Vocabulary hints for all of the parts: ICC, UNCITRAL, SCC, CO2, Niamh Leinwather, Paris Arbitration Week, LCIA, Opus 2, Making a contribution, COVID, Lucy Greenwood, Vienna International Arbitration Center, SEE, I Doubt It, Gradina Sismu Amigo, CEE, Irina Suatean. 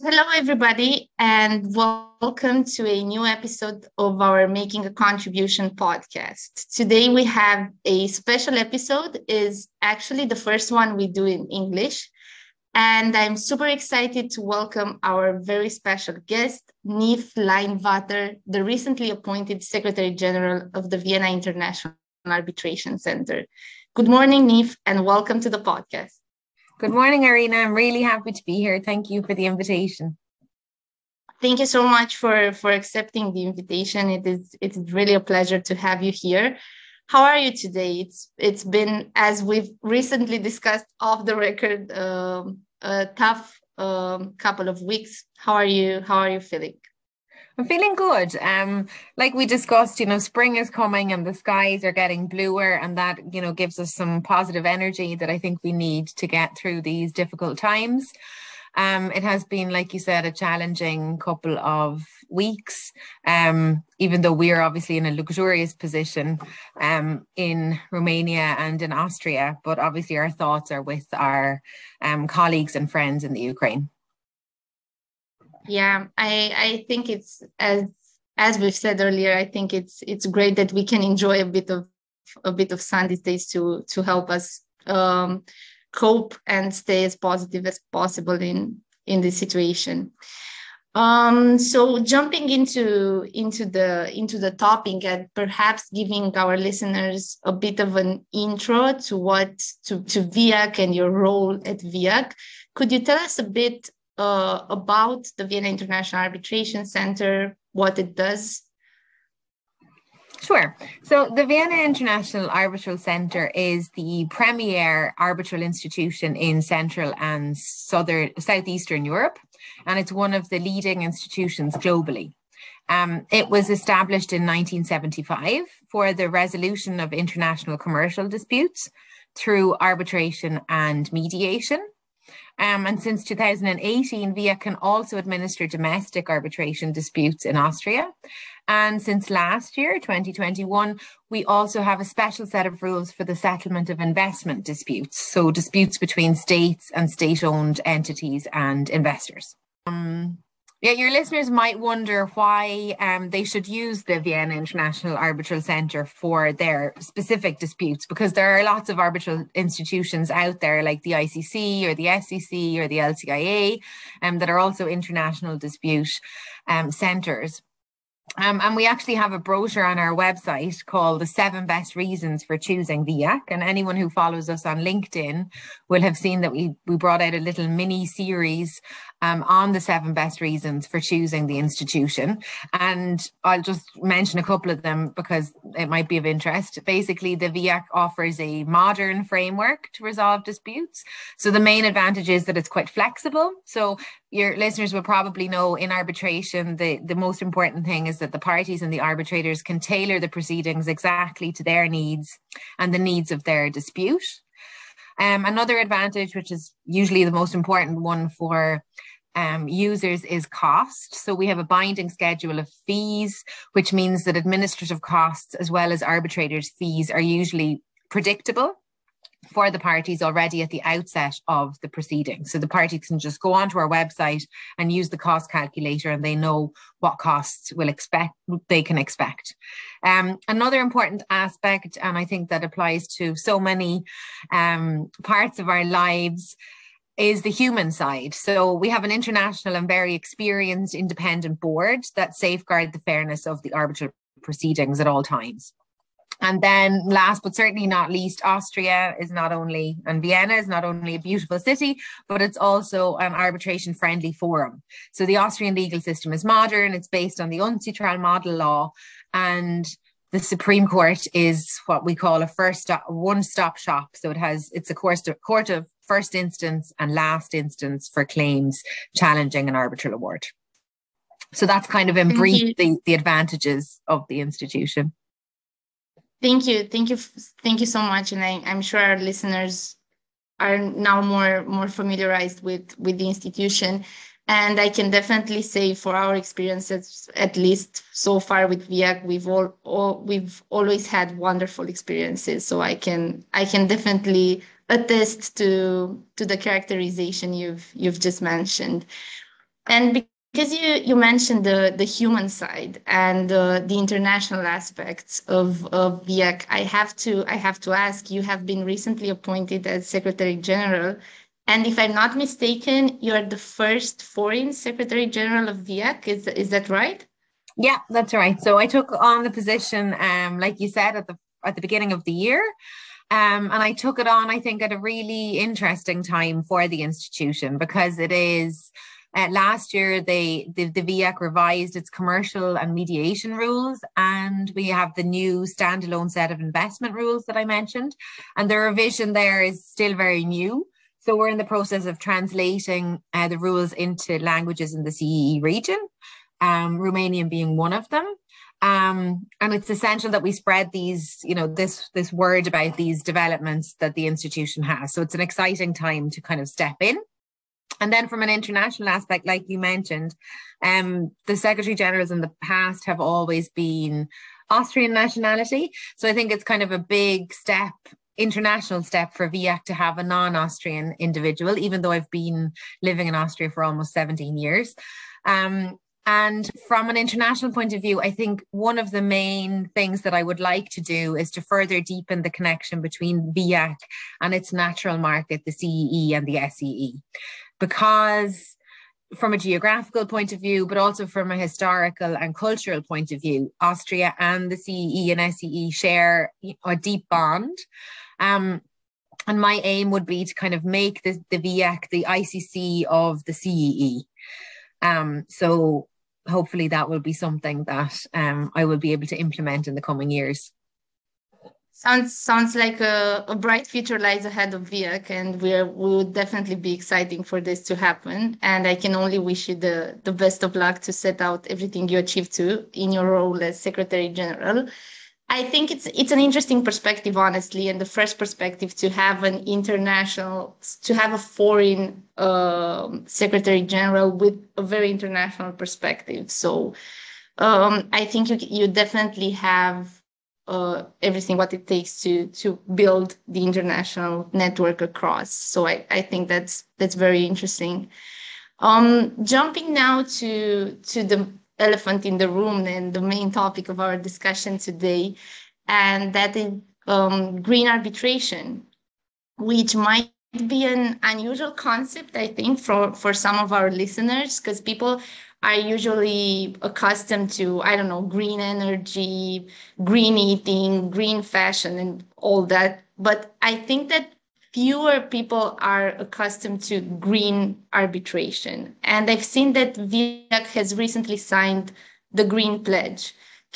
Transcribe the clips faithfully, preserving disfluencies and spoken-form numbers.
Hello, everybody, and welcome to a new episode of our Making a Contribution podcast. Today we have a special episode, is actually the first one we do in English, and I'm super excited to welcome our very special guest, Niamh Leinwather, the recently appointed Secretary General of the Vienna International Arbitration Center. Good morning, Niamh, and welcome to the podcast. Good morning, Irina. I'm really happy to be here. Thank you for the invitation. Thank you so much for, for accepting the invitation. It is it's really a pleasure to have you here. How are you today? It's It's been, as we've recently discussed off the record, um, a tough um, couple of weeks. How are you? How are you feeling? I'm feeling good. Um, like we discussed, you know, spring is coming and the skies are getting bluer, and that, you know, gives us some positive energy that I think we need to get through these difficult times. Um, it has been, like you said, a challenging couple of weeks, um, even though we are obviously in a luxurious position um, in Romania and in Austria. But obviously our thoughts are with our um, colleagues and friends in the Ukraine. Yeah, I, I think it's, as as we've said earlier, I think it's it's great that we can enjoy a bit of a bit of sun these days to to help us um, cope and stay as positive as possible in in this situation. Um, so jumping into into the into the topic and perhaps giving our listeners a bit of an intro to what to to V I A C and your role at V I A C, could you tell us a bit Uh, about the Vienna International Arbitration Center, what it does? Sure. So the Vienna International Arbitral Center is the premier arbitral institution in Central and Southern Southeastern Europe, and it's one of the leading institutions globally. Um, it was established in nineteen seventy-five for the resolution of international commercial disputes through arbitration and mediation. Um, and since two thousand eighteen, V I A can also administer domestic arbitration disputes in Austria. And since last year, twenty twenty-one, we also have a special set of rules for the settlement of investment disputes. So disputes between states and state-owned entities and investors. Um, Yeah, your listeners might wonder why um, they should use the Vienna International Arbitral Centre for their specific disputes, because there are lots of arbitral institutions out there like the I C C or the S C C or the L C I A um, that are also international dispute um, centres. Um, and we actually have a brochure on our website called The Seven Best Reasons for Choosing V I A C. And anyone who follows us on LinkedIn will have seen that we, we brought out a little mini series um, on the seven best reasons for choosing the institution. And I'll just mention a couple of them because it might be of interest. Basically, the V I A C offers a modern framework to resolve disputes. So the main advantage is that it's quite flexible. So your listeners will probably know in arbitration, the, the most important thing is that the parties and the arbitrators can tailor the proceedings exactly to their needs and the needs of their dispute. Um, another advantage, which is usually the most important one for Um, users is cost. So we have a binding schedule of fees, which means that administrative costs as well as arbitrators' fees are usually predictable for the parties already at the outset of the proceeding. So the parties can just go onto our website and use the cost calculator, and they know what costs will expect they can expect. Um, another important aspect, and I think that applies to so many um, parts of our lives, is the human side. So we have an international and very experienced independent board that safeguard the fairness of the arbitral proceedings at all times. And then last but certainly not least, Austria is not only, and Vienna is not only a beautiful city, but it's also an arbitration friendly forum. So the Austrian legal system is modern, it's based on the UNCITRAL model law, and the Supreme Court is what we call a first one-stop shop. So it has, it's a court of first instance and last instance for claims challenging an arbitral award. So that's kind of in brief the, the advantages of the institution. Thank you. Thank you. Thank you so much. And I, I'm sure our listeners are now more, more familiarized with, with the institution. And I can definitely say, for our experiences, at least so far with V I A C, we've all, all we've always had wonderful experiences. So I can I can definitely attest to to the characterization you've you've just mentioned. And because you, you mentioned the, the human side and uh, the international aspects of, of V I A C, I have to I have to ask, you have been recently appointed as Secretary General. And if I'm not mistaken, you're the first foreign Secretary General of V I A C. Is, is that right? Yeah, that's right. So I took on the position, um, like you said, at the at the beginning of the year. Um, and I took it on, I think, at a really interesting time for the institution, because it is... Uh, last year, they, the, the V I A C revised its commercial and mediation rules, and we have the new standalone set of investment rules that I mentioned. And the revision there is still very new. So we're in the process of translating uh, the rules into languages in the C E E region, um, Romanian being one of them. Um, and it's essential that we spread these, you know, this this word about these developments that the institution has. So it's an exciting time to kind of step in. And then from an international aspect, like you mentioned, um, the Secretary Generals in the past have always been Austrian nationality. So I think it's kind of a big step, international step for V I A C to have a non-Austrian individual, even though I've been living in Austria for almost seventeen years. Um, and from an international point of view, I think one of the main things that I would like to do is to further deepen the connection between V I A C and its natural market, the C E E and the S E E. Because from a geographical point of view, but also from a historical and cultural point of view, Austria and the C E E and S E E share a deep bond. Um, and my aim would be to kind of make this, the V I A C the I C C of the C E E. Um, so hopefully that will be something that um, I will be able to implement in the coming years. Sounds sounds like a, a bright future lies ahead of V I A C, and we would definitely be exciting for this to happen. And I can only wish you the, the best of luck to set out everything you achieved to in your role as Secretary General. I think it's it's an interesting perspective, honestly, and the first perspective to have an international, to have a foreign uh, Secretary General with a very international perspective. So um, I think you you definitely have Uh, everything what it takes to to build the international network across. So I, I think that's that's very interesting. Um, jumping now to to the elephant in the room and the main topic of our discussion today, and that is um, green arbitration, which might be an unusual concept, I think, for, for some of our listeners, because people are usually accustomed to, I don't know, green energy, green eating, green fashion, and all that. But I think that fewer people are accustomed to green arbitration. And I've seen that V I A C has recently signed the Green Pledge.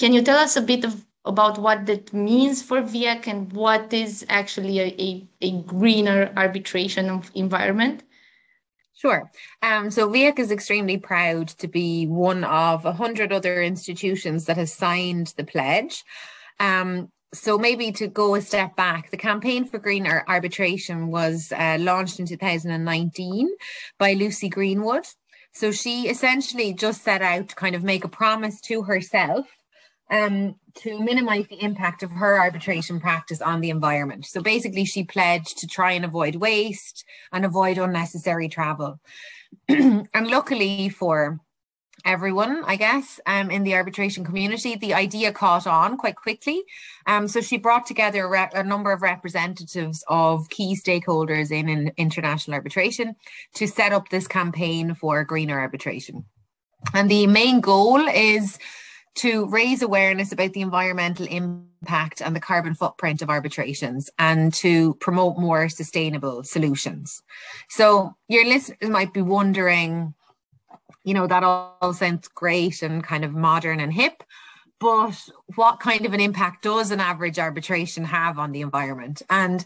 Can you tell us a bit of, about what that means for V I A C and what is actually a, a, a greener arbitration environment? Sure. Um, so V I A C is extremely proud to be one of one hundred other institutions that has signed the pledge. Um, so maybe to go a step back, the Campaign for Green Arbitration was uh, launched in two thousand nineteen by Lucy Greenwood. So she essentially just set out to kind of make a promise to herself um, to minimise the impact of her arbitration practice on the environment. So basically she pledged to try and avoid waste and avoid unnecessary travel. And luckily for everyone, I guess, um, in the arbitration community, the idea caught on quite quickly. Um, so she brought together a, re- a number of representatives of key stakeholders in, in international arbitration to set up this campaign for greener arbitration. And the main goal is to raise awareness about the environmental impact and the carbon footprint of arbitrations and to promote more sustainable solutions. So your listeners might be wondering, you know, that all sounds great and kind of modern and hip, but what kind of an impact does an average arbitration have on the environment? And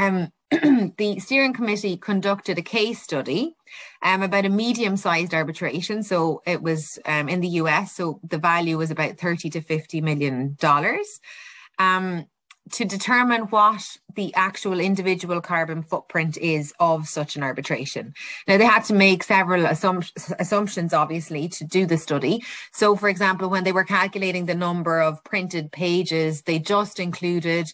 um, the steering committee conducted a case study um, about a medium-sized arbitration. So it was um, in the U S, so the value was about thirty to fifty million dollars um, to determine what the actual individual carbon footprint is of such an arbitration. Now, they had to make several assumpt- assumptions, obviously, to do the study. So, for example, when they were calculating the number of printed pages, they just included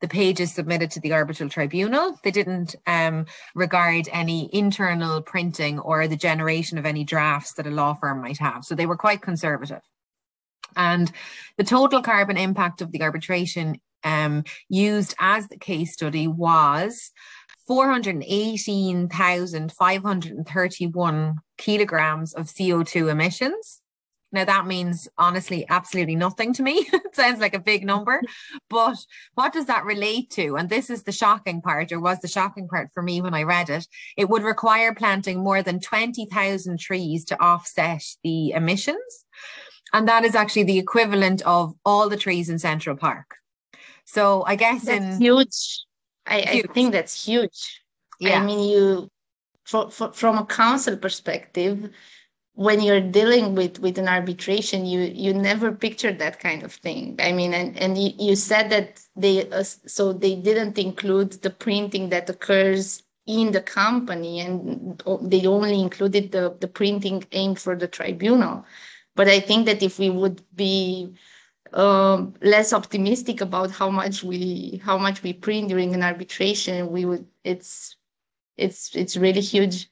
the pages submitted to the arbitral tribunal. They didn't um, regard any internal printing or the generation of any drafts that a law firm might have. So they were quite conservative. And the total carbon impact of the arbitration um, used as the case study was four hundred eighteen thousand five hundred thirty-one kilograms of C O two emissions. Now, that means, honestly, absolutely nothing to me. It sounds like a big number, but what does that relate to? And this is the shocking part, or was the shocking part for me when I read it. It would require planting more than twenty thousand trees to offset the emissions. And that is actually the equivalent of all the trees in Central Park. So I guess that's in huge. I, huge. I think that's huge. Yeah. I mean, you for, for, from a council perspective, when you're dealing with, with an arbitration, you you never picture that kind of thing. I mean, and, and you, you said that they uh, so they didn't include the printing that occurs in the company, and they only included the, the printing aimed for the tribunal. But I think that if we would be um, less optimistic about how much we how much we print during an arbitration, we would it's it's it's really huge.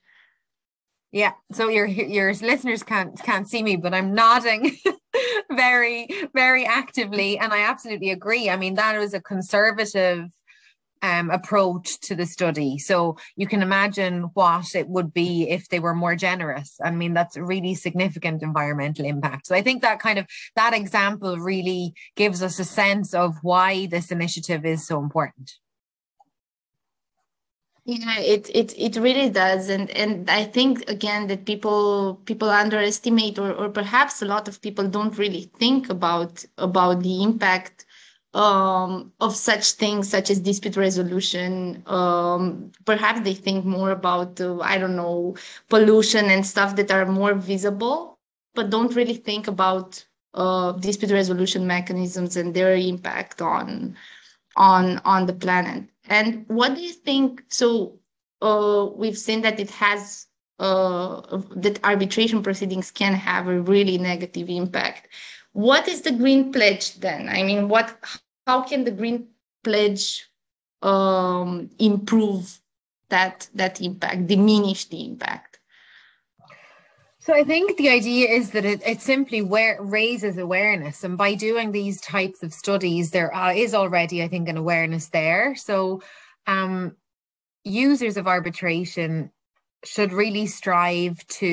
Yeah, so your your listeners can't can't see me, but I'm nodding very very actively, and I absolutely agree. I mean, that was a conservative Um, approach to the study. So you can imagine what it would be if they were more generous. I mean, that's a really significant environmental impact. So I think that kind of that example really gives us a sense of why this initiative is so important. Yeah, it it it really does, and and I think again that people people underestimate, or or perhaps a lot of people don't really think about about the impact Um, of such things, such as dispute resolution. Um, perhaps they think more about, uh, I don't know, pollution and stuff that are more visible, but don't really think about uh, dispute resolution mechanisms and their impact on, on, on the planet. And what do you think? So uh, we've seen that it has uh, that arbitration proceedings can have a really negative impact. What is the Green Pledge then? I mean, what? How can the Green Pledge um, improve that that impact, diminish the impact? So I think the idea is that it, it simply where, raises awareness, and by doing these types of studies, there uh, is already, I think, an awareness there. So um, users of arbitration should really strive to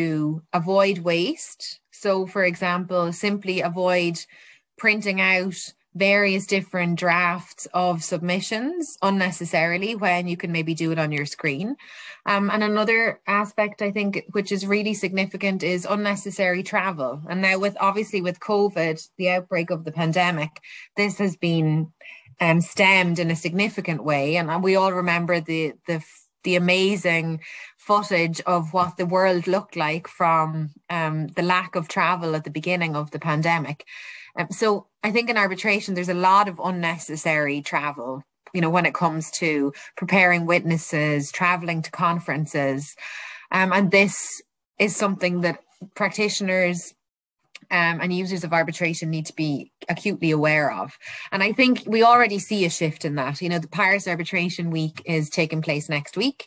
avoid waste. So, for example, simply avoid printing out various different drafts of submissions unnecessarily when you can maybe do it on your screen. Um, and another aspect, I think, which is really significant is unnecessary travel. And now with obviously with COVID, the outbreak of the pandemic, this has been um, stemmed in a significant way. And we all remember the the the amazing footage of what the world looked like from um, the lack of travel at the beginning of the pandemic. Um, so I think in arbitration, there's a lot of unnecessary travel, you know, when it comes to preparing witnesses, traveling to conferences. Um, and this is something that practitioners Um, and users of arbitration need to be acutely aware of. And I think we already see a shift in that. You know, the Paris Arbitration Week is taking place next week.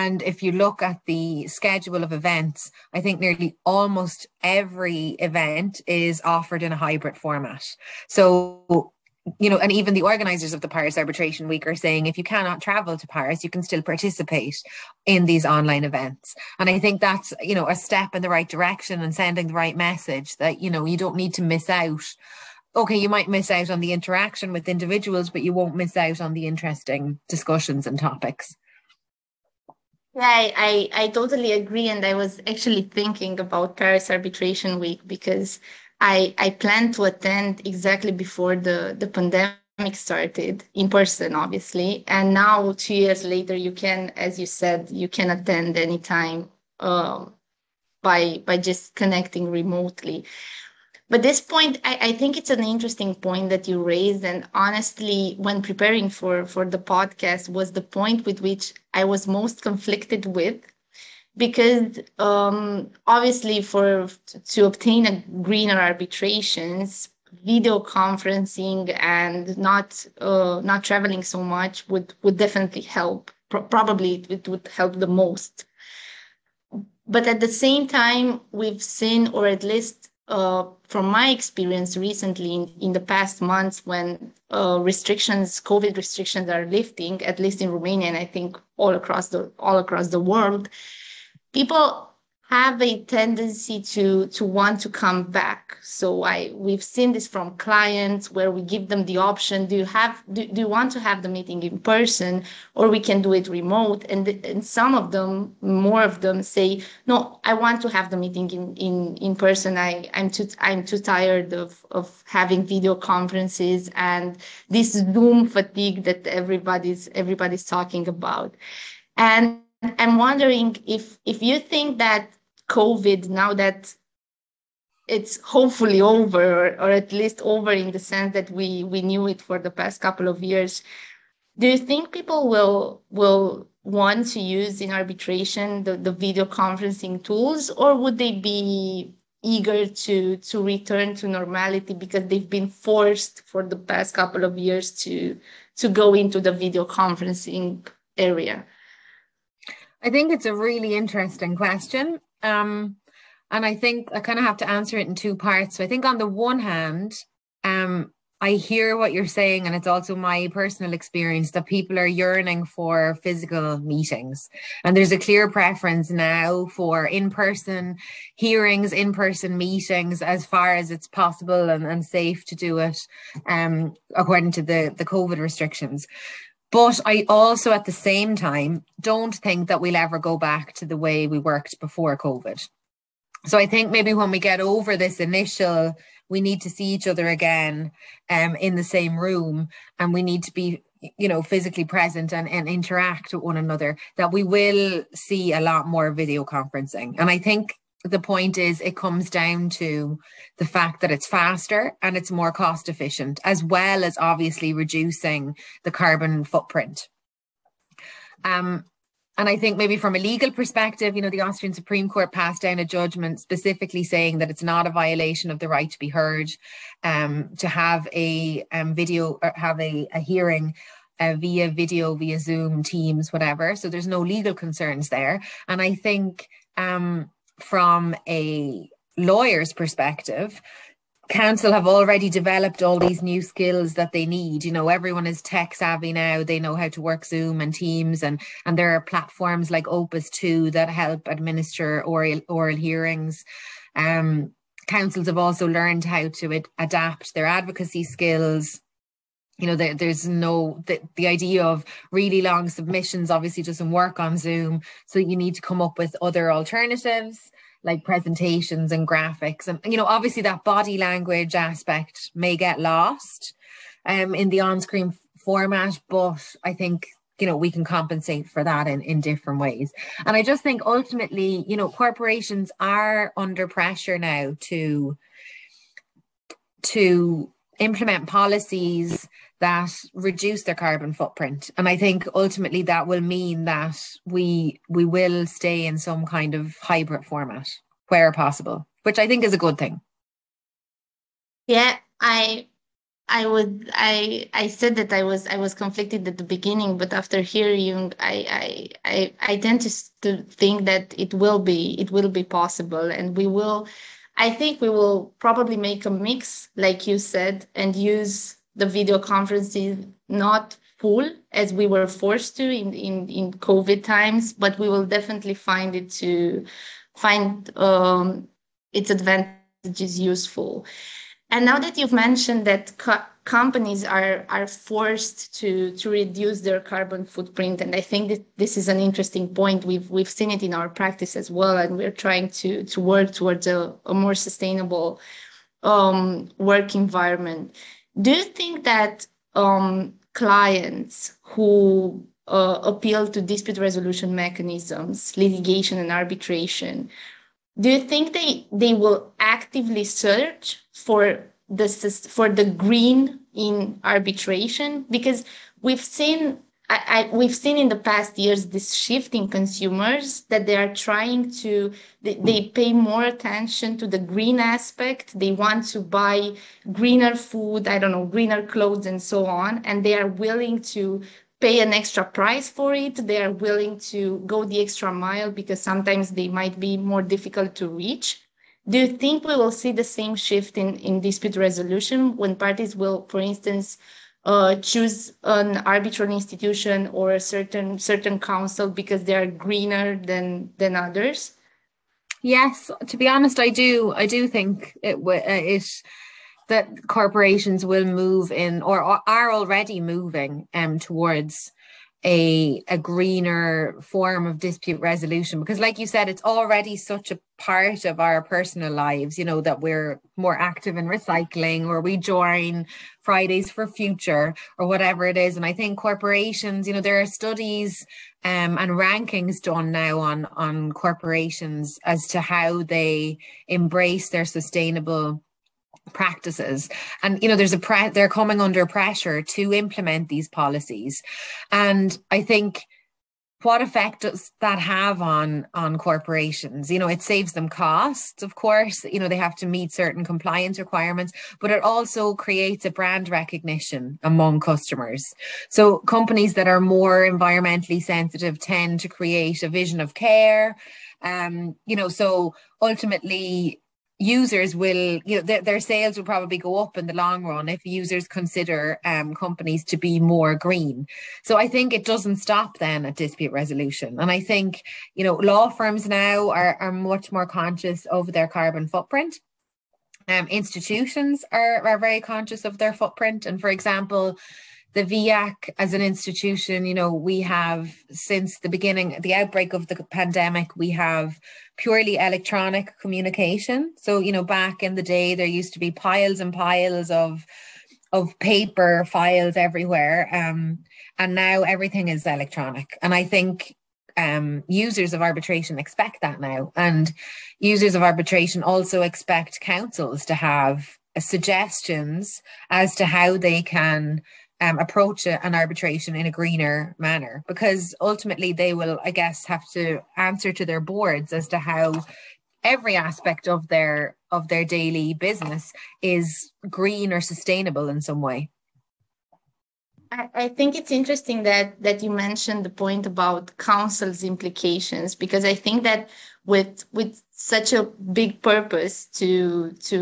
And if you look at the schedule of events, I think nearly almost every event is offered in a hybrid format. So, you know, and even the organizers of the Paris Arbitration Week are saying, if you cannot travel to Paris, you can still participate in these online events. And I think that's, you know, a step in the right direction and sending the right message that, you know, you don't need to miss out. Okay, you might miss out on the interaction with individuals, but you won't miss out on the interesting discussions and topics. Yeah, I, I, I totally agree. And I was actually thinking about Paris Arbitration Week because I, I planned to attend exactly before the, the pandemic started, in person, obviously. And now, two years later, you can, as you said, you can attend anytime um, by, by just connecting remotely. But this point, I, I think it's an interesting point that you raised. And honestly, when preparing for, for the podcast was the point with which I was most conflicted with. Because um, obviously for to obtain a greener arbitrations, video conferencing and not uh, not traveling so much would would definitely help. Pro probably it would help the most. But at the same time, we've seen, or at least uh, from my experience recently in, in the past months, when uh, restrictions, COVID restrictions are lifting, at least in Romania, and I think all across the all across the world, people have a tendency to to want to come back. So I we've seen this from clients where we give them the option: do you have do, do you want to have the meeting in person, or we can do it remote? And and some of them, more of them, say, no, I want to have the meeting in in in person. I I'm too I'm too tired of of having video conferences and this Zoom fatigue that everybody's everybody's talking about. And I'm wondering if if you think that COVID, now that it's hopefully over, or, or at least over in the sense that we we knew it for the past couple of years, do you think people will will want to use in arbitration the, the video conferencing tools, or would they be eager to to return to normality because they've been forced for the past couple of years to to go into the video conferencing area? I think it's a really interesting question. Um, and I think I kind of have to answer it in two parts. So I think on the one hand, um, I hear what you're saying, and it's also my personal experience that people are yearning for physical meetings. And there's a clear preference now for in-person hearings, in-person meetings, as far as it's possible and, and safe to do it, um, according to the, the COVID restrictions. But I also, at the same time, don't think that we'll ever go back to the way we worked before COVID. So I think maybe when we get over this initial, we need to see each other again um, in the same room, and we need to be, you know, physically present and, and interact with one another, that we will see a lot more video conferencing. And I think the point is, it comes down to the fact that it's faster and it's more cost efficient, as well as obviously reducing the carbon footprint. Um, and I think maybe from a legal perspective, you know, the Austrian Supreme Court passed down a judgment specifically saying that it's not a violation of the right to be heard, um, to have a um, video or have a, a hearing Uh, via video, via Zoom, Teams, whatever. So there's no legal concerns there. And I think um, from a lawyer's perspective, counsel have already developed all these new skills that they need. You know, everyone is tech savvy now. They know how to work Zoom and Teams, and and there are platforms like Opus two that help administer oral oral hearings. Um, councils have also learned how to ad adapt their advocacy skills. You know, there, there's no, the, the idea of really long submissions obviously doesn't work on Zoom. So you need to come up with other alternatives, like presentations and graphics. And, you know, obviously that body language aspect may get lost um, in the on-screen format, but I think, you know, we can compensate for that in, in different ways. And I just think ultimately, you know, corporations are under pressure now to, to implement policies that reduce their carbon footprint. And I think ultimately that will mean that we we will stay in some kind of hybrid format where possible, which I think is a good thing. Yeah, I I would I I said that I was I was conflicted at the beginning, but after hearing I I I, I tend to, to think that it will be it will be possible, and we will I think we will probably make a mix, like you said, and use the video conferences not full as we were forced to in, in, in COVID times, but we will definitely find it to find um, its advantages useful. And now that you've mentioned that co companies are are forced to to reduce their carbon footprint, and I think that this is an interesting point. We've we've seen it in our practice as well, and we're trying to to work towards a, a more sustainable um, work environment. Do you think that um, clients who uh, appeal to dispute resolution mechanisms, litigation and arbitration, do you think they they will actively search for the for the green in arbitration? Because we've seen I, I, we've seen in the past years this shift in consumers, that they are trying to, they, they pay more attention to the green aspect. They want to buy greener food, I don't know, greener clothes and so on. And they are willing to pay an extra price for it. They are willing to go the extra mile because sometimes they might be more difficult to reach. Do you think we will see the same shift in, in dispute resolution when parties will, for instance, Uh, choose an arbitral institution or a certain certain council because they are greener than than others? Yes, to be honest, I do. I do think it it that corporations will move in or are already moving um towards a a greener form of dispute resolution, because, like you said, it's already such a part of our personal lives, you know, that we're more active in recycling, or we join Fridays for Future or whatever it is. And I think corporations, you know, there are studies um, and rankings done now on, on corporations as to how they embrace their sustainable practices. And, you know, there's a pre- they're coming under pressure to implement these policies. And I think, what effect does that have on, on corporations? You know, it saves them costs, of course. You know, they have to meet certain compliance requirements, but it also creates a brand recognition among customers. So companies that are more environmentally sensitive tend to create a vision of care. Um, you know, so ultimately, users will, you know, their, their sales will probably go up in the long run if users consider um, companies to be more green. So I think it doesn't stop then at dispute resolution. And I think, you know, law firms now are, are much more conscious of their carbon footprint. Um, institutions are, are very conscious of their footprint. And for example, the V I A C as an institution, you know, we have, since the beginning, the outbreak of the pandemic, we have purely electronic communication. So, you know, back in the day, there used to be piles and piles of of paper files everywhere. Um, and now everything is electronic. And I think um, users of arbitration expect that now. And users of arbitration also expect councils to have suggestions as to how they can Um, approach an arbitration in a greener manner, because ultimately they will, I guess, have to answer to their boards as to how every aspect of their of their daily business is green or sustainable in some way. I, I think it's interesting that that you mentioned the point about councils' implications, because I think that with with such a big purpose to to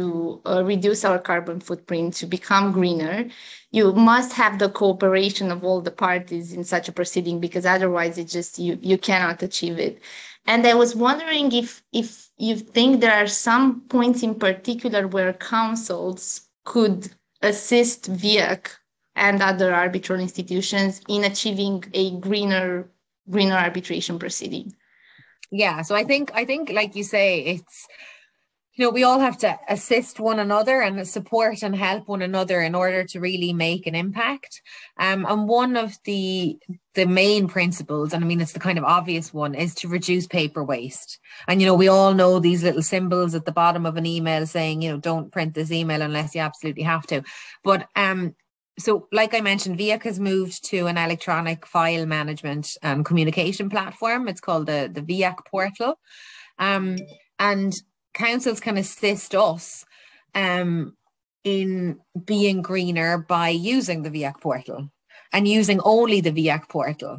uh, reduce our carbon footprint, to become greener, you must have the cooperation of all the parties in such a proceeding, because otherwise it just you you cannot achieve it. And I was wondering if if you think there are some points in particular where councils could assist V I A C and other arbitral institutions in achieving a greener greener arbitration proceeding. Yeah, so I think I think like you say, it's, you know, we all have to assist one another and support and help one another in order to really make an impact. Um, and one of the the main principles, and I mean, it's the kind of obvious one, is to reduce paper waste. And, you know, we all know these little symbols at the bottom of an email saying, you know, don't print this email unless you absolutely have to. But um. So, like I mentioned, V I A C has moved to an electronic file management and communication platform. It's called the, the V I A C portal. Um, and councils can assist us um, in being greener by using the V I A C portal and using only the V I A C portal.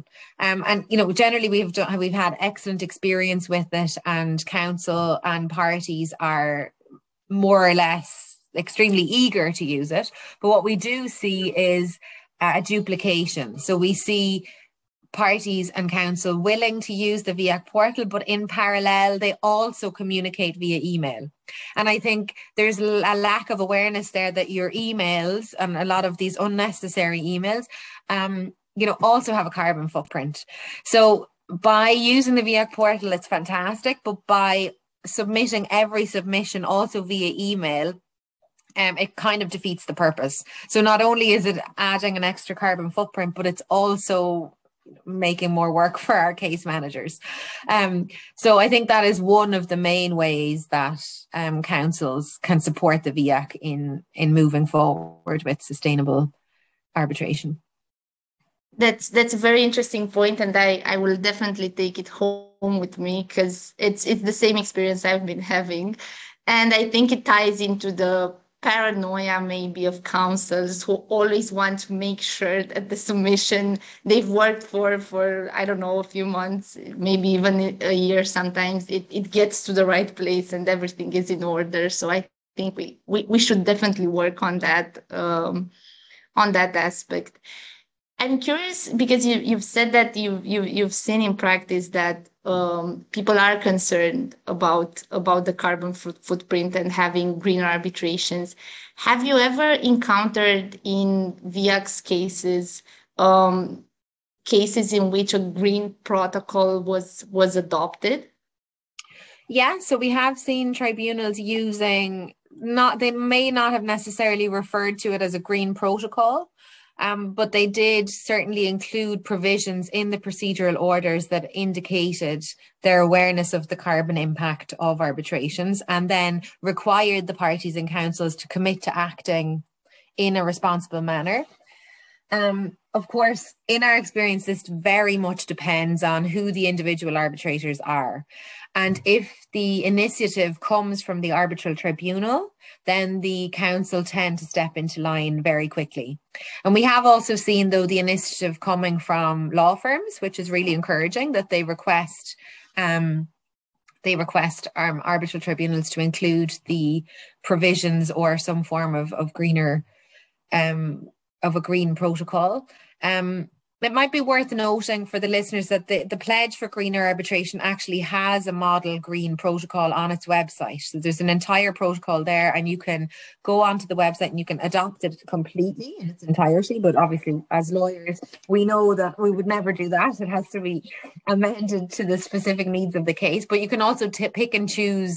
Um, and, you know, generally we've done, we've had excellent experience with it, and council and parties are more or less extremely eager to use it. But what we do see is a duplication. So we see parties and council willing to use the V I A C portal, but in parallel, they also communicate via email. And I think there's a lack of awareness there that your emails, and a lot of these unnecessary emails, um, you know, also have a carbon footprint. So by using the V I A C portal, it's fantastic, but by submitting every submission also via email, Um, it kind of defeats the purpose. So not only is it adding an extra carbon footprint, but it's also making more work for our case managers. Um, so I think that is one of the main ways that um, councils can support the V I A C in, in moving forward with sustainable arbitration. That's that's a very interesting point, and I, I will definitely take it home with me, because it's it's the same experience I've been having. And I think it ties into the paranoia maybe of counsels who always want to make sure that the submission they've worked for, for I don't know, a few months, maybe even a year sometimes, it, it gets to the right place and everything is in order. So I think we, we, we should definitely work on that, um, on that aspect. I'm curious because you, you've said that you've, you've, you've seen in practice that um, people are concerned about, about the carbon f- footprint and having greener arbitrations. Have you ever encountered in V I A C S cases, um, cases in which a green protocol was, was adopted? Yeah, so we have seen tribunals using, not they may not have necessarily referred to it as a green protocol, Um, but they did certainly include provisions in the procedural orders that indicated their awareness of the carbon impact of arbitrations, and then required the parties and councils to commit to acting in a responsible manner. Um, of course, in our experience, this very much depends on who the individual arbitrators are. And if the initiative comes from the arbitral tribunal, then the council tend to step into line very quickly. And we have also seen, though, the initiative coming from law firms, which is really encouraging, that they request um, they request um, arbitral tribunals to include the provisions or some form of, of greener um of a green protocol. Um, it might be worth noting for the listeners that the, the Pledge for Greener Arbitration actually has a model green protocol on its website. So there's an entire protocol there, and you can go onto the website and you can adopt it completely in its entirety. But obviously, as lawyers, we know that we would never do that. It has to be amended to the specific needs of the case. But you can also t- pick and choose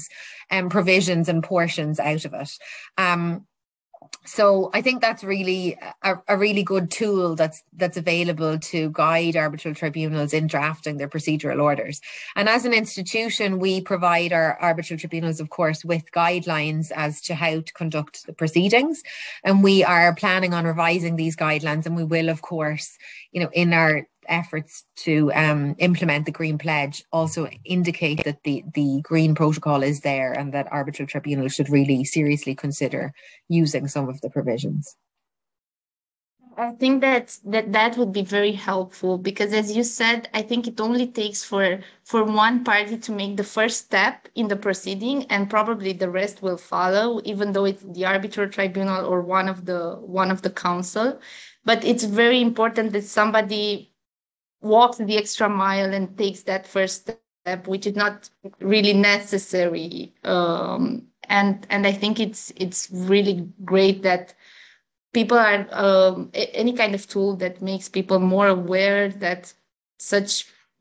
um, provisions and portions out of it. Um, So I think that's really a, a really good tool that's that's available to guide arbitral tribunals in drafting their procedural orders. And as an institution, we provide our arbitral tribunals, of course, with guidelines as to how to conduct the proceedings. And we are planning on revising these guidelines. And we will, of course, you know, in our efforts to um, implement the Green Pledge, also indicate that the, the Green Protocol is there and that arbitral tribunals should really seriously consider using some of the provisions. I think that that, that would be very helpful because, as you said, I think it only takes for, for one party to make the first step in the proceeding, and probably the rest will follow, even though it's the arbitral tribunal or one of the one of the council. But it's very important that somebody walks the extra mile and takes that first step, which is not really necessary. Um, and and I think it's it's really great that people are um, any kind of tool that makes people more aware that such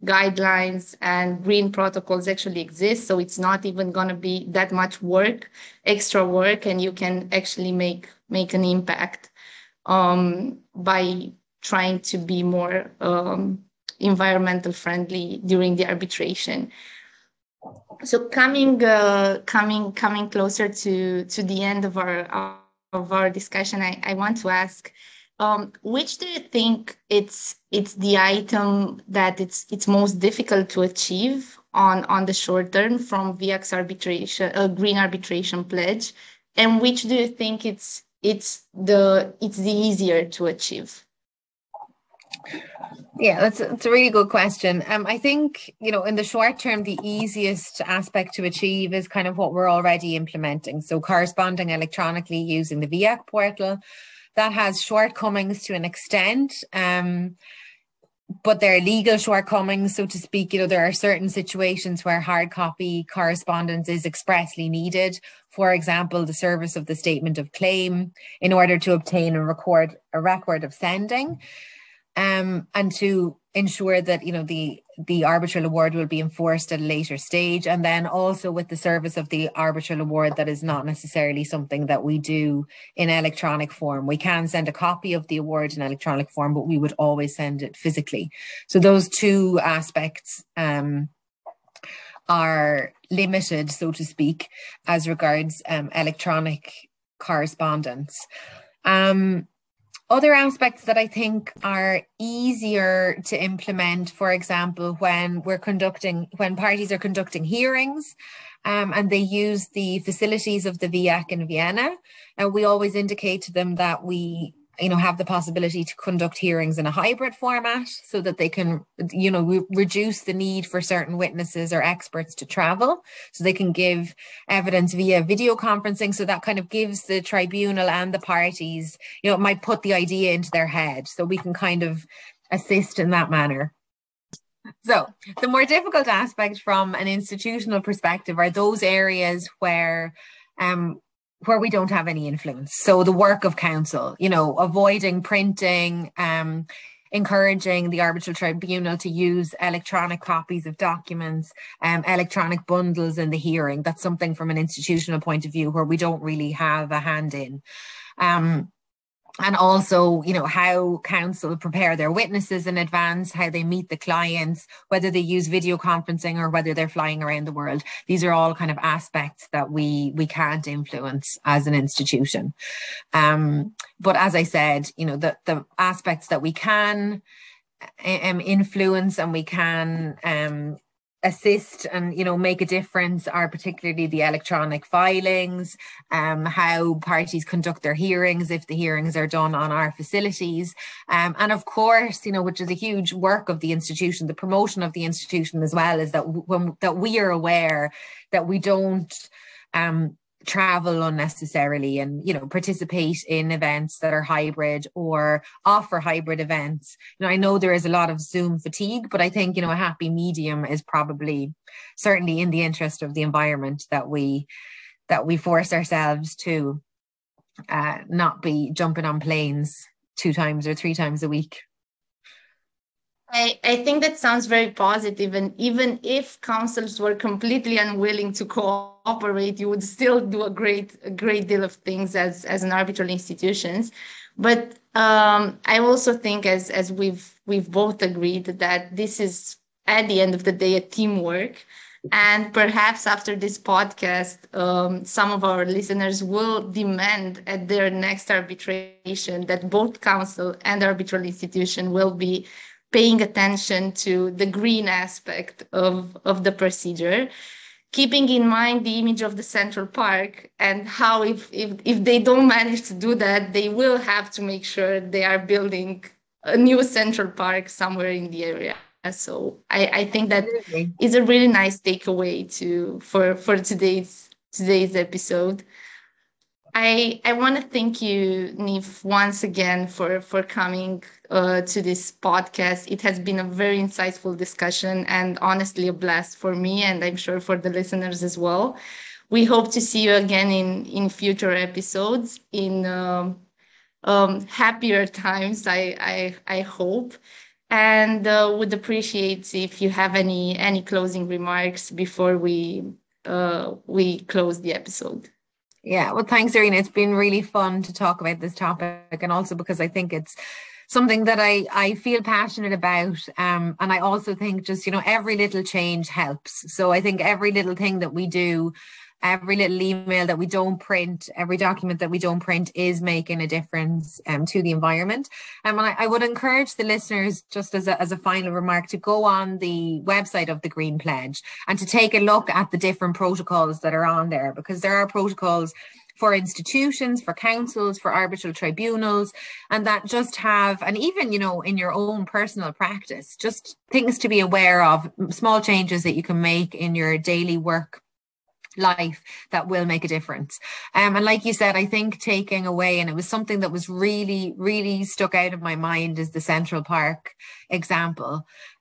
guidelines and green protocols actually exist. So it's not even going to be that much work, extra work, and you can actually make make an impact um, by trying to be more um, environmental friendly during the arbitration. So coming, uh, coming, coming closer to, to the end of our of our discussion, I, I want to ask, um, which do you think it's it's the item that it's it's most difficult to achieve on on the short term from V I A C S arbitration, uh, green arbitration pledge, and which do you think it's it's the it's the easier to achieve? Yeah, that's, that's a really good question. Um, I think, you know, in the short term, the easiest aspect to achieve is kind of what we're already implementing. So corresponding electronically using the V I A C portal, that has shortcomings to an extent, um, but there are legal shortcomings, so to speak. You know, there are certain situations where hard copy correspondence is expressly needed. For example, the service of the statement of claim in order to obtain and record a record of sending. Um, and to ensure that, you know, the, the arbitral award will be enforced at a later stage. And then also with the service of the arbitral award, that is not necessarily something that we do in electronic form. We can send a copy of the award in electronic form, but we would always send it physically. So those two aspects um, are limited, so to speak, as regards um, electronic correspondence. Um, Other aspects that I think are easier to implement, for example, when we're conducting, when parties are conducting hearings um, and they use the facilities of the V I A C in Vienna, and we always indicate to them that we, you know, have the possibility to conduct hearings in a hybrid format so that they can, you know, re- reduce the need for certain witnesses or experts to travel, so they can give evidence via video conferencing. So that kind of gives the tribunal and the parties, you know, it might put the idea into their head, so we can kind of assist in that manner. So the more difficult aspect from an institutional perspective are those areas where um, where we don't have any influence. So the work of counsel, you know, avoiding printing, um, encouraging the arbitral tribunal to use electronic copies of documents, um, electronic bundles in the hearing. That's something from an institutional point of view where we don't really have a hand in. Um, And also, you know, how counsel prepare their witnesses in advance, how they meet the clients, whether they use video conferencing or whether they're flying around the world. These are all kind of aspects that we we can't influence as an institution. Um, but as I said, you know, the, the aspects that we can um, influence and we can um, assist and, you know, make a difference are particularly the electronic filings, um, how parties conduct their hearings if the hearings are done on our facilities, um, and of course, you know, which is a huge work of the institution, the promotion of the institution as well, is that when that we are aware that we don't um travel unnecessarily and, you know, participate in events that are hybrid or offer hybrid events. You know, I know there is a lot of Zoom fatigue, but I think, you know, a happy medium is probably certainly in the interest of the environment that we that we force ourselves to uh, not be jumping on planes two times or three times a week. I, I think that sounds very positive, and even if councils were completely unwilling to cooperate, you would still do a great a great deal of things as, as an arbitral institutions. But um, I also think, as as we've we've both agreed, that this is at the end of the day a teamwork, and perhaps after this podcast, um, some of our listeners will demand at their next arbitration that both council and arbitral institution will be paying attention to the green aspect of, of the procedure, keeping in mind the image of the Central Park, and how if, if if they don't manage to do that, they will have to make sure they are building a new Central Park somewhere in the area. So I, I think that Absolutely. Is a really nice takeaway to for, for today's today's episode. I, I want to thank you, Niamh, once again for, for coming uh, to this podcast. It has been a very insightful discussion and honestly a blast for me, and I'm sure for the listeners as well. We hope to see you again in, in future episodes, in um, um, happier times, I, I, I hope, and uh, would appreciate if you have any, any closing remarks before we uh, we close the episode. Yeah, well, thanks, Irina. It's been really fun to talk about this topic, and also because I think it's something that I, I feel passionate about. Um, and I also think just, you know, every little change helps. So I think every little thing that we do, every little email that we don't print, every document that we don't print is making a difference um, to the environment. Um, and I, I would encourage the listeners, just as a, as a final remark, to go on the website of the Green Pledge and to take a look at the different protocols that are on there, because there are protocols for institutions, for councils, for arbitral tribunals, and that just have, and even, you know, in your own personal practice, just things to be aware of, small changes that you can make in your daily work life that will make a difference. Um, and like you said, I think taking away, and it was something that was really, really stuck out of my mind, is the Central Park example.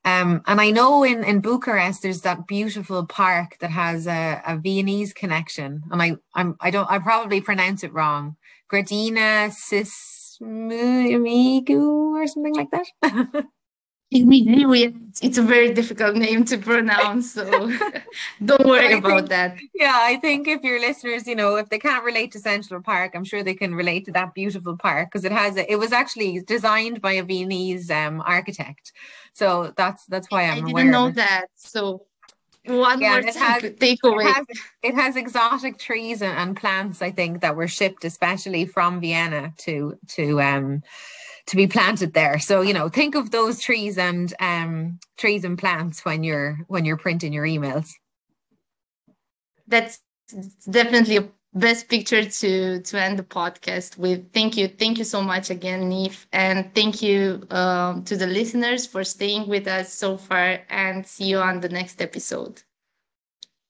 Um, and I know in, in Bucharest, there's that beautiful park that has a, a Viennese connection. And I I'm, I don't, I probably pronounce it wrong. Gradina Sismu Amigo or something like that. It's a very difficult name to pronounce, so don't worry think, about that. Yeah, I think if your listeners, you know, if they can't relate to Central Park, I'm sure they can relate to that beautiful park, because it has a, it was actually designed by a Viennese um, architect. So that's that's why I'm I didn't aware know of that. So One yeah, more it has, takeaway. It has, it has exotic trees and, and plants, I think, that were shipped especially from Vienna to to um to be planted there. So, you know, think of those trees and um trees and plants when you're when you're printing your emails. That's definitely a best picture to to end the podcast with. Thank you, thank you so much again, Niamh, and thank you um, to the listeners for staying with us so far. And see you on the next episode.